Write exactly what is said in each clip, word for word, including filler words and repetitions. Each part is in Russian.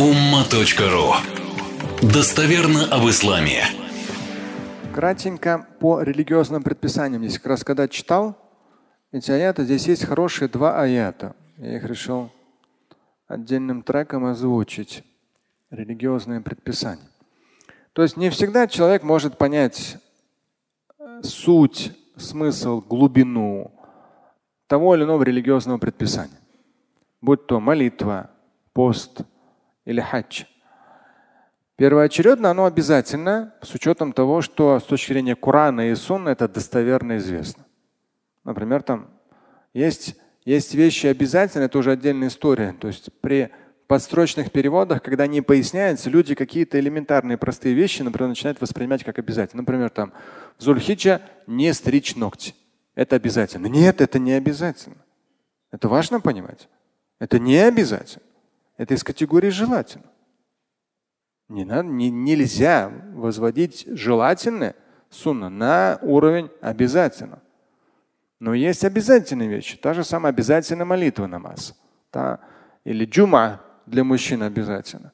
умма точка ру. Достоверно об исламе. Кратенько по религиозным предписаниям. Здесь как раз когда читал эти аяты, здесь есть хорошие два аята. Я их решил отдельным треком озвучить. Религиозные предписания. То есть не всегда человек может понять суть, смысл, глубину того или иного религиозного предписания. Будь то молитва, пост или хадж. Первоочередно оно обязательно с учетом того, что с точки зрения Корана и Сунны это достоверно известно. Например, там есть, есть вещи обязательные, это уже отдельная история. То есть при подстрочных переводах, когда не поясняется, люди какие-то элементарные простые вещи, например, начинают воспринимать как обязательно. Например, там в Зульхиджа не стричь ногти. Это обязательно. Нет, это не обязательно. Это важно понимать. Это не обязательно. Это из категории желательно. Не надо, не, нельзя возводить желательное сунна на уровень обязательно. Но есть обязательные вещи. Та же самая обязательная молитва намаз. Та, или джума для мужчин обязательно.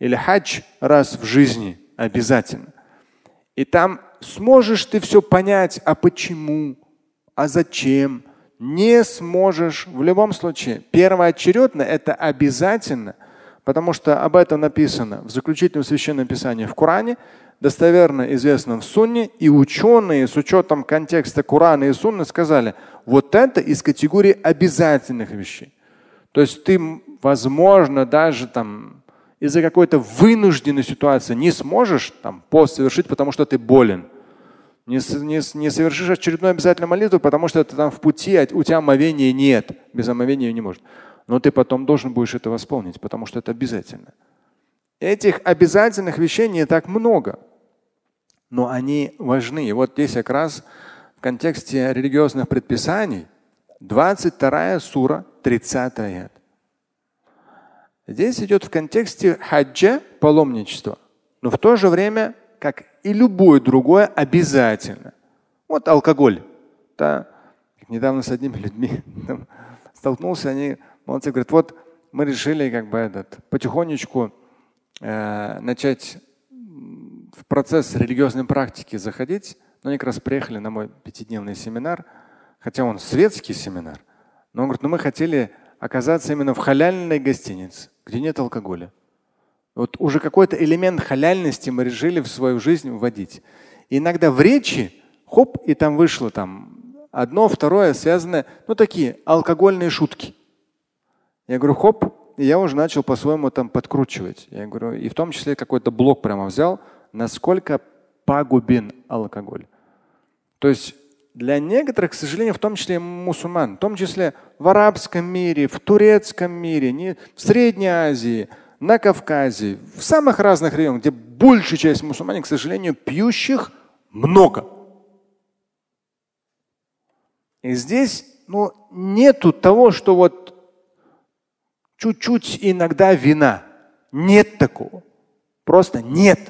Или хадж раз в жизни обязательно. И там сможешь ты все понять, а почему, а зачем. Не сможешь в любом случае. Первоочередно это обязательно. Потому что об этом написано в заключительном священном писании в Коране, достоверно известно в Сунне, и ученые с учетом контекста Корана и Сунны сказали, вот это из категории обязательных вещей. То есть ты, возможно, даже там из-за какой-то вынужденной ситуации не сможешь там пост совершить, потому что ты болен. Не, не, не совершишь очередную обязательную молитву, потому что ты там в пути, а у тебя омовения нет, без омовения не может. Но ты потом должен будешь это восполнить, потому что это обязательно. Этих обязательных вещей не так много, но они важны. И вот здесь как раз в контексте религиозных предписаний двадцать вторая сура, тридцатый аят. Здесь идет в контексте хаджа паломничество, но в то же время, как и любое другое, обязательно. Вот алкоголь. Да. Недавно с одними людьми столкнулся, они молодцы, говорят, вот мы решили как бы этот, потихонечку э, начать в процесс религиозной практики заходить. Но они как раз приехали на мой пятидневный семинар, хотя он светский семинар. Но он говорит, ну мы хотели оказаться именно в халяльной гостинице, где нет алкоголя. Вот уже какой-то элемент халяльности мы решили в свою жизнь вводить. И иногда в речи, хоп, и там вышло там одно, второе связанное, ну такие алкогольные шутки. Я говорю, хоп, и я уже начал по-своему там подкручивать. Я говорю, и в том числе какой-то блок прямо взял, насколько пагубен алкоголь. То есть для некоторых, к сожалению, в том числе мусульман, в том числе в арабском мире, в турецком мире, не, в Средней Азии, на Кавказе, в самых разных районах, где большая часть мусульман, к сожалению, пьющих много. И здесь ну, нету того, что вот чуть-чуть иногда вина. Нет такого. Просто нет.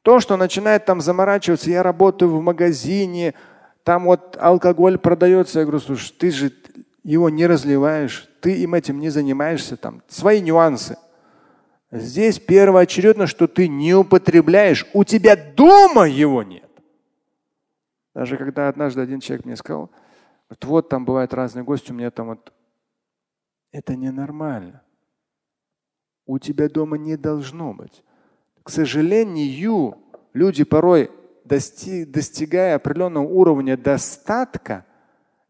То, что начинает там заморачиваться, я работаю в магазине, там вот алкоголь продается. Я говорю, слушай, ты же его не разливаешь, ты им этим не занимаешься. Там свои нюансы. Здесь первоочередно, что ты не употребляешь. У тебя дома его нет. Даже когда однажды один человек мне сказал, Вот, вот там бывают разные гости, у меня там вот… Это ненормально. У тебя дома не должно быть. К сожалению, люди порой, дости... достигая определенного уровня достатка,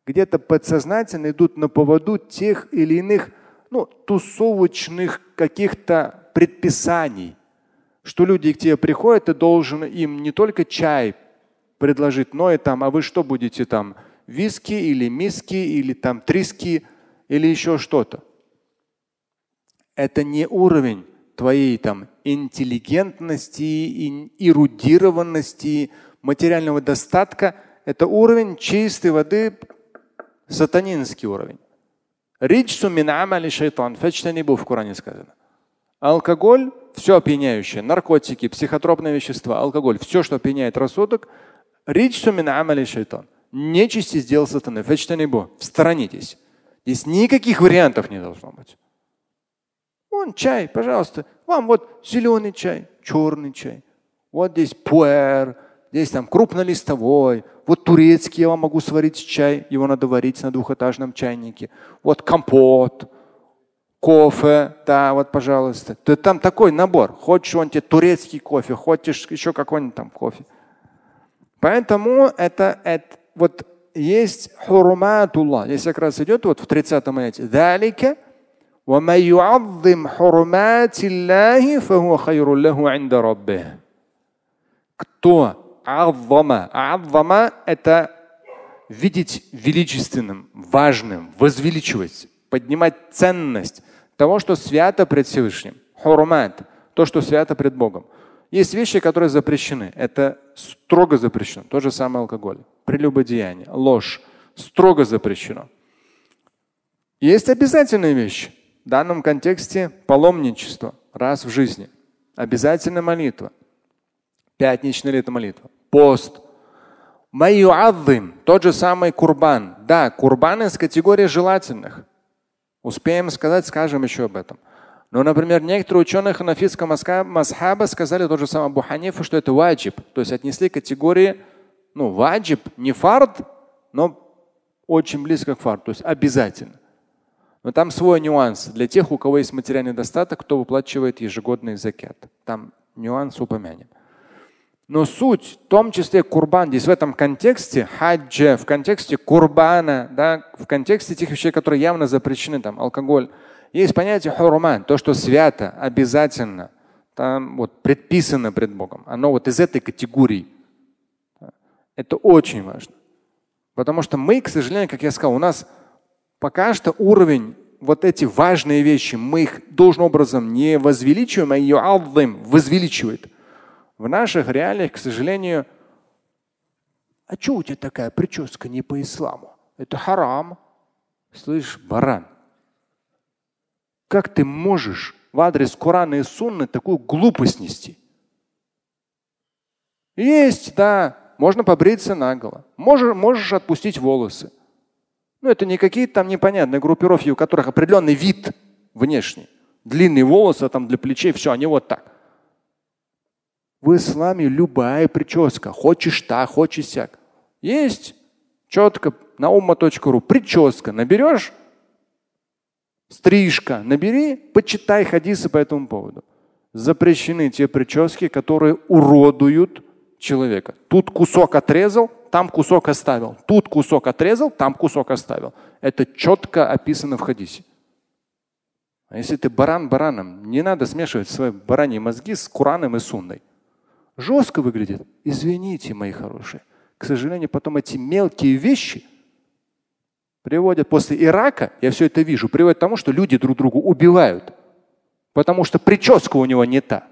где-то подсознательно идут на поводу тех или иных ну, тусовочных каких-то предписаний, что люди к тебе приходят, ты должен им не только чай предложить, но и там, а вы что будете там… виски или миски, или там триски, или еще что-то. Это не уровень твоей там интеллигентности, эрудированности, материального достатка. Это уровень чистой воды, сатанинский уровень. Риджсу мин амали шайтан, фаджтанибу в Коране сказано. Алкоголь, все опьяняющее, наркотики, психотропные вещества, алкоголь, все, что опьяняет рассудок, риджсу мин амали шайтан. Нечисти сделал сатаны. Фаджтанибу. Сторонитесь. Здесь никаких вариантов не должно быть. Вон чай, пожалуйста. Вам вот зеленый чай, черный чай. Вот здесь пуэр, здесь там крупнолистовой. Вот турецкий я вам могу сварить чай. Его надо варить на двухэтажном чайнике. Вот компот, кофе. Да, вот, пожалуйста. Да, там такой набор. Хочешь он тебе турецкий кофе, хочешь еще какой-нибудь там кофе. Поэтому это, это вот есть хурматулла. Здесь как раз идет вот в тридцатом аяте. Далика. وَمَنْ يُعَظِّمْ حُرْمَاتِ اللَّهِ فَهُوَ خَيْرٌ لَهُ عِنْدَ رَبِّهِ. Кто аззама? Аззама – это видеть величественным, важным, возвеличивать, поднимать ценность того, что свято пред Всевышним. Хурмат – то, что свято пред Богом. Есть вещи, которые запрещены. Это строго запрещено. То же самое алкоголь, прелюбодеяние, ложь. Строго запрещено. Есть обязательные вещи. В данном контексте паломничество раз в жизни. Обязательная молитва. Пятничная лето молитва. Пост. Тот же самый курбан. Да, курбан из категории желательных. Успеем сказать, скажем еще об этом. Но, например, некоторые ученые ханафитского мазхаба сказали тот же самый Абу Ханифа, что это ваджиб. То есть отнесли к категории, ну, ваджиб, не фард, но очень близко к фарду. То есть обязательно. Но там свой нюанс для тех, у кого есть материальный достаток, кто выплачивает ежегодный закят. Там нюанс упомянем. Но суть, в том числе курбан, здесь в этом контексте хаджа, в контексте курбана, да, в контексте тех вещей, которые явно запрещены, там алкоголь, есть понятие хурман, то, что свято, обязательно, там вот предписано пред Богом. Оно вот из этой категории. Это очень важно. Потому что мы, к сожалению, как я сказал, у нас пока что уровень, вот эти важные вещи, мы их должным образом не возвеличиваем, а ее аллым возвеличивает. В наших реалиях, к сожалению, а что у тебя такая прическа не по исламу? Это харам. Слышь, баран, как ты можешь в адрес Корана и Сунны такую глупость нести? Есть, да, можно побриться наголо, можешь, можешь отпустить волосы. Ну, это не какие-то там непонятные группировки, у которых определенный вид внешний. Длинные волосы там для плечей, все, они вот так. В исламе любая прическа. Хочешь так, хочешь сяк. Есть четко на умма точка ру прическа. Наберешь, стрижка, набери, почитай хадисы по этому поводу. Запрещены те прически, которые уродуют человека. Тут кусок отрезал, там кусок оставил. Тут кусок отрезал, там кусок оставил. Это четко описано в хадисе. А если ты баран бараном, не надо смешивать свои бараньи мозги с Кораном и Сунной. Жестко выглядит. Извините, мои хорошие. К сожалению, потом эти мелкие вещи приводят после Ирака, я все это вижу, приводят к тому, что люди друг друга убивают. Потому что прическа у него не та.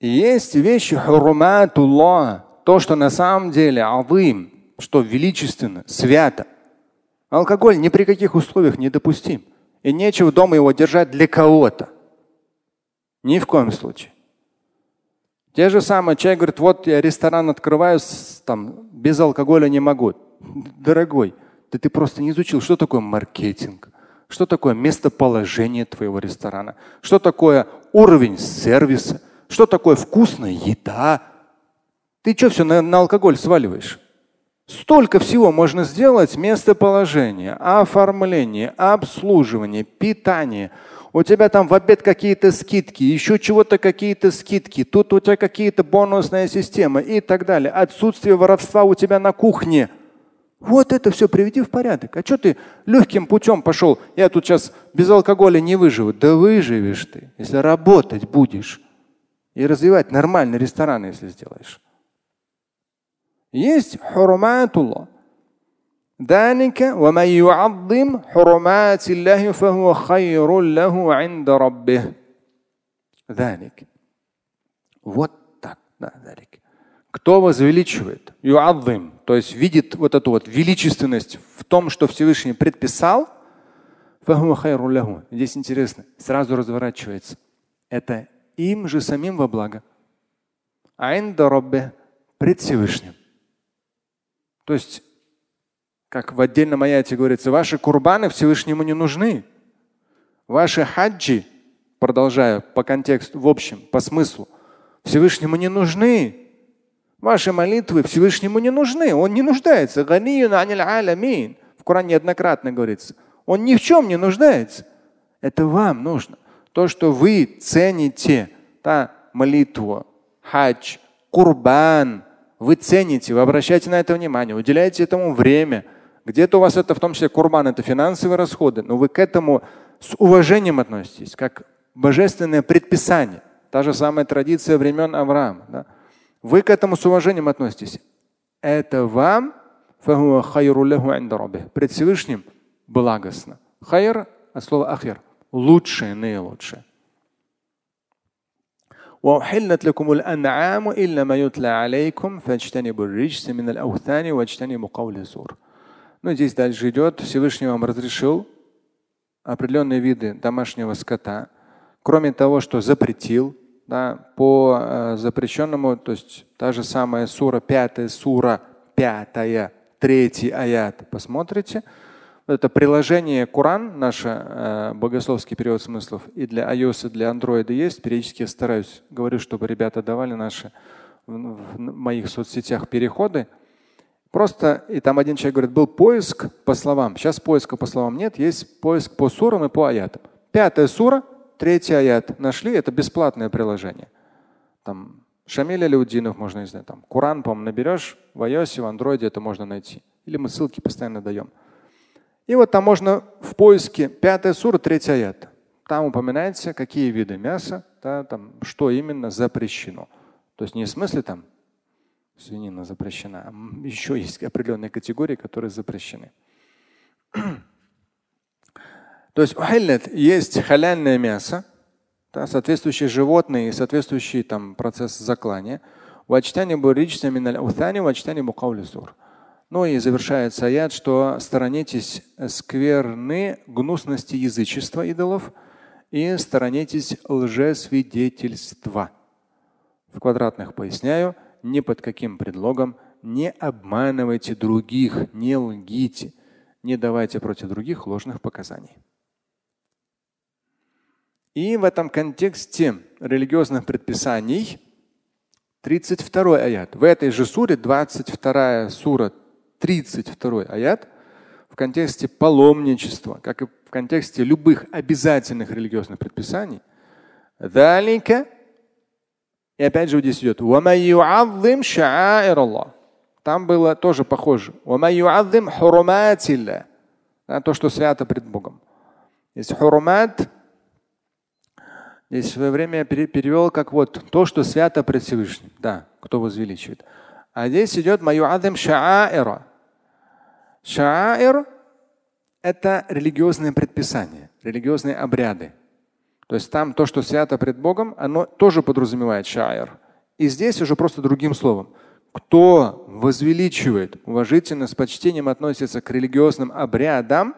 Есть вещи хурматуллах, то, что на самом деле азим, что величественно, свято. Алкоголь ни при каких условиях не допустим. И нечего дома его держать для кого-то. Ни в коем случае. Те же самые, человек говорит, вот я ресторан открываю, там, без алкоголя не могу. Дорогой, да ты просто не изучил, что такое маркетинг, что такое местоположение твоего ресторана, что такое уровень сервиса. Что такое вкусная еда? Ты что все на, на алкоголь сваливаешь? Столько всего можно сделать. Местоположение, оформление, обслуживание, питание. У тебя там в обед какие-то скидки, еще чего-то какие-то скидки. Тут у тебя какие-то бонусные системы и так далее. Отсутствие воровства у тебя на кухне. Вот это все приведи в порядок. А что ты легким путем пошел? Я тут сейчас без алкоголя не выживу. Да выживешь ты, если работать будешь. И развивать нормальные рестораны, если сделаешь. Есть хурматуллах. Далика ва ман юаззим хурматиллахи фахуа хайрун лаху инда раббих. Далик. Вот так. Да, далик. Кто возвеличивает? Юаззим. То есть видит вот эту вот величественность в том, что Всевышний предписал. Фахуа хайрун лаху. Здесь интересно. Сразу разворачивается. Это им же самим во благо. Айнда роббе. пред Всевышним. То есть, как в отдельном аяте говорится, ваши курбаны Всевышнему не нужны. Ваши хаджи, продолжая по контексту, в общем, по смыслу, Всевышнему не нужны. Ваши молитвы Всевышнему не нужны. Он не нуждается. В Коране неоднократно говорится. Он ни в чем не нуждается. Это вам нужно. То, что вы цените, та молитва, хадж, курбан, вы цените, вы обращаете на это внимание, уделяете этому время. Где-то у вас это, в том числе курбан, это финансовые расходы, но вы к этому с уважением относитесь, как божественное предписание. Та же самая традиция времен Авраама. Да? Вы к этому с уважением относитесь. Это вам пред Всевышним благостно. Хайр от слова ахир. Лучшее, наилучшее. Ну, здесь дальше идет. Всевышний вам разрешил определенные виды домашнего скота, кроме того, что запретил, да, по э, запрещенному, то есть та же самая сура, пятая сура, пятая, третий аят. Посмотрите. Это приложение Коран, наш э, богословский перевод смыслов, и для iOS, и для Android есть. Периодически я стараюсь, говорю, чтобы ребята давали наши в, в моих соцсетях переходы. Просто, и там один человек говорит, был поиск по словам. Сейчас поиска по словам нет, есть поиск по сурам и по аятам. Пятая сура, третий аят нашли, это бесплатное приложение. Там Шамиль Аляутдинов можно, не знаю, там Коран, по-моему, наберешь, в iOS, в Android это можно найти. Или мы ссылки постоянно даем. И вот там можно в поиске пятая сура, третий аят. Там упоминается, какие виды мяса, да, там, что именно запрещено. То есть не в смысле там свинина запрещена, а еще есть определенные категории, которые запрещены. То есть ухиллят есть халяльное мясо, да, соответствующие животные и соответствующий там, процесс заклания. Ну и завершается аят, что сторонитесь скверны, гнусности язычества идолов и сторонитесь лжесвидетельства. В квадратных поясняю, ни под каким предлогом не обманывайте других, не лгите, не давайте против других ложных показаний. И в этом контексте религиозных предписаний тридцать второй аят. В этой же суре, двадцать вторая сура, тридцать второй аят в контексте паломничества, как и в контексте любых обязательных религиозных предписаний. И опять же вот здесь идет. Там было тоже похоже. То, что свято пред Богом. Здесь хурмат. Здесь в свое время я перевел как вот то, что свято пред Всевышним. Да, кто возвеличивает. А здесь идет маюадым шааира. Шааир – это религиозные предписания, религиозные обряды. То есть там то, что свято пред Богом, оно тоже подразумевает шааир. И здесь уже просто другим словом. Кто возвеличивает, уважительно, с почтением относится к религиозным обрядам,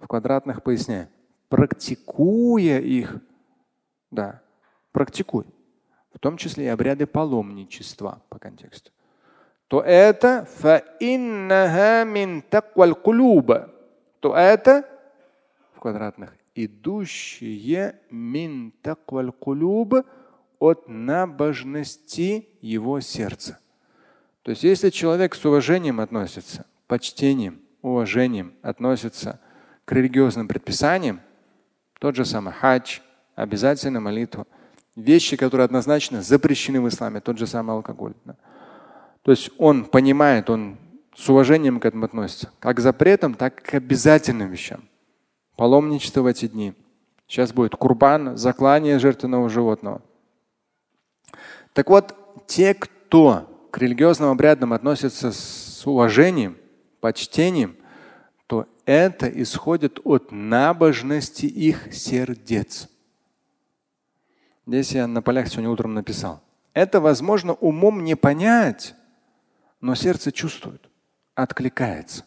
в квадратных поясняю, практикуя их, да, практикуй. В том числе и обряды паломничества по контексту, то это то это в квадратных идущие мин такваль кулюб от набожности его сердца. То есть если человек с уважением относится, почтением, уважением относится к религиозным предписаниям, тот же самый хадж, обязательно молитва, вещи, которые однозначно запрещены в исламе, тот же самый алкоголь. Да. То есть он понимает, он с уважением к этому относится, как к запретам, так и к обязательным вещам. Паломничество в эти дни. Сейчас будет курбан, заклание жертвенного животного. Так вот, те, кто к религиозным обрядам относятся с уважением, почтением, то это исходит от набожности их сердец. Здесь я на полях сегодня утром написал. Это, возможно, умом не понять, но сердце чувствует, откликается.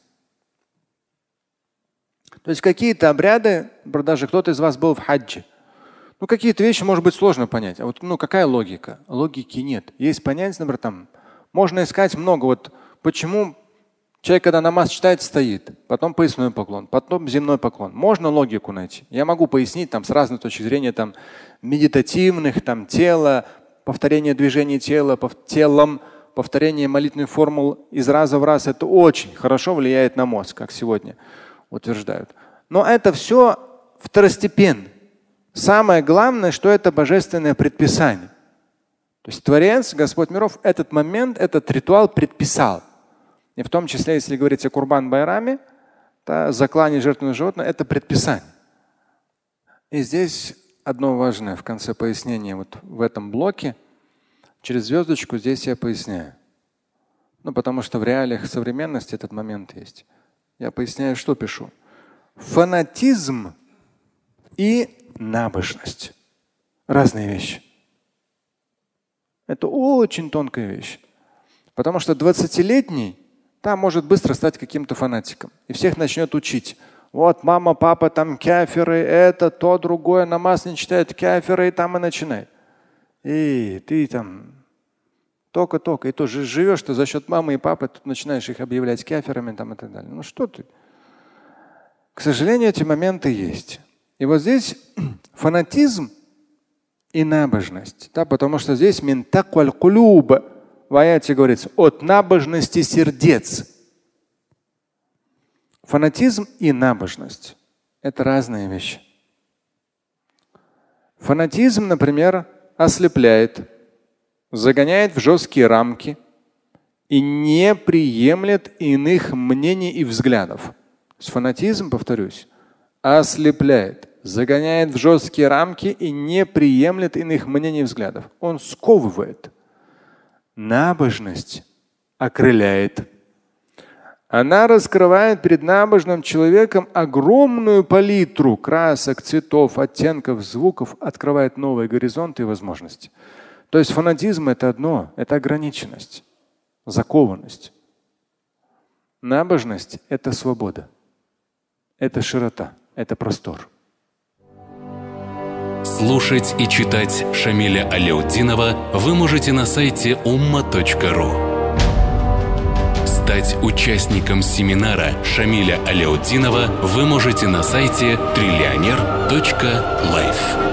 То есть какие-то обряды, даже кто-то из вас был в хаджи. Ну, какие-то вещи, может быть, сложно понять. А вот ну, какая логика? Логики нет. Есть понятие, например, там, Можно искать много. Вот почему человек, когда намаз читает, стоит, потом поясной поклон, потом земной поклон. Можно логику найти. Я могу пояснить там с разных точек зрения там, медитативных, там, тела, повторение движений тела, пов- телом, повторение молитвенных формул из раза в раз. Это очень хорошо влияет на мозг, как сегодня утверждают. Но это все второстепенно. Самое главное, что это божественное предписание. То есть Творец, Господь миров, этот момент, этот ритуал предписал. И в том числе, если говорить о Курбан-Байраме, то заклание жертвенного животного – это предписание. И здесь одно важное в конце пояснения. Вот в этом блоке через звездочку здесь я поясняю. Ну, потому что в реалиях современности этот момент есть. Я поясняю, что пишу. Фанатизм и набожность. Разные вещи. Это очень тонкая вещь. Потому что двадцатилетний там может быстро стать каким-то фанатиком. И всех начнет учить. Вот мама, папа, там кяферы, это, то, другое, намаз не читают, кяферы, и там и начинает. И ты там только-только. И то же живешь, ты за счет мамы и папы, тут начинаешь их объявлять кяферами там, и так далее. Ну что ты? К сожалению, эти моменты есть. И вот здесь фанатизм и набожность. Да, потому что здесь мин такваль кулюба. В аяте говорится от набожности сердец. Фанатизм и набожность – это разные вещи. Фанатизм, например, ослепляет, загоняет в жесткие рамки и не приемлет иных мнений и взглядов. Фанатизм, повторюсь, ослепляет, загоняет в жесткие рамки и не приемлет иных мнений и взглядов. Он сковывает. Набожность окрыляет. Она раскрывает перед набожным человеком огромную палитру красок, цветов, оттенков, звуков, открывает новые горизонты и возможности. То есть фанатизм – это одно, это ограниченность, закованность. Набожность – это свобода, это широта, это простор. Слушать и читать Шамиля Аляутдинова вы можете на сайте умма точка ру. Стать участником семинара Шамиля Аляутдинова вы можете на сайте триллионер точка лайф.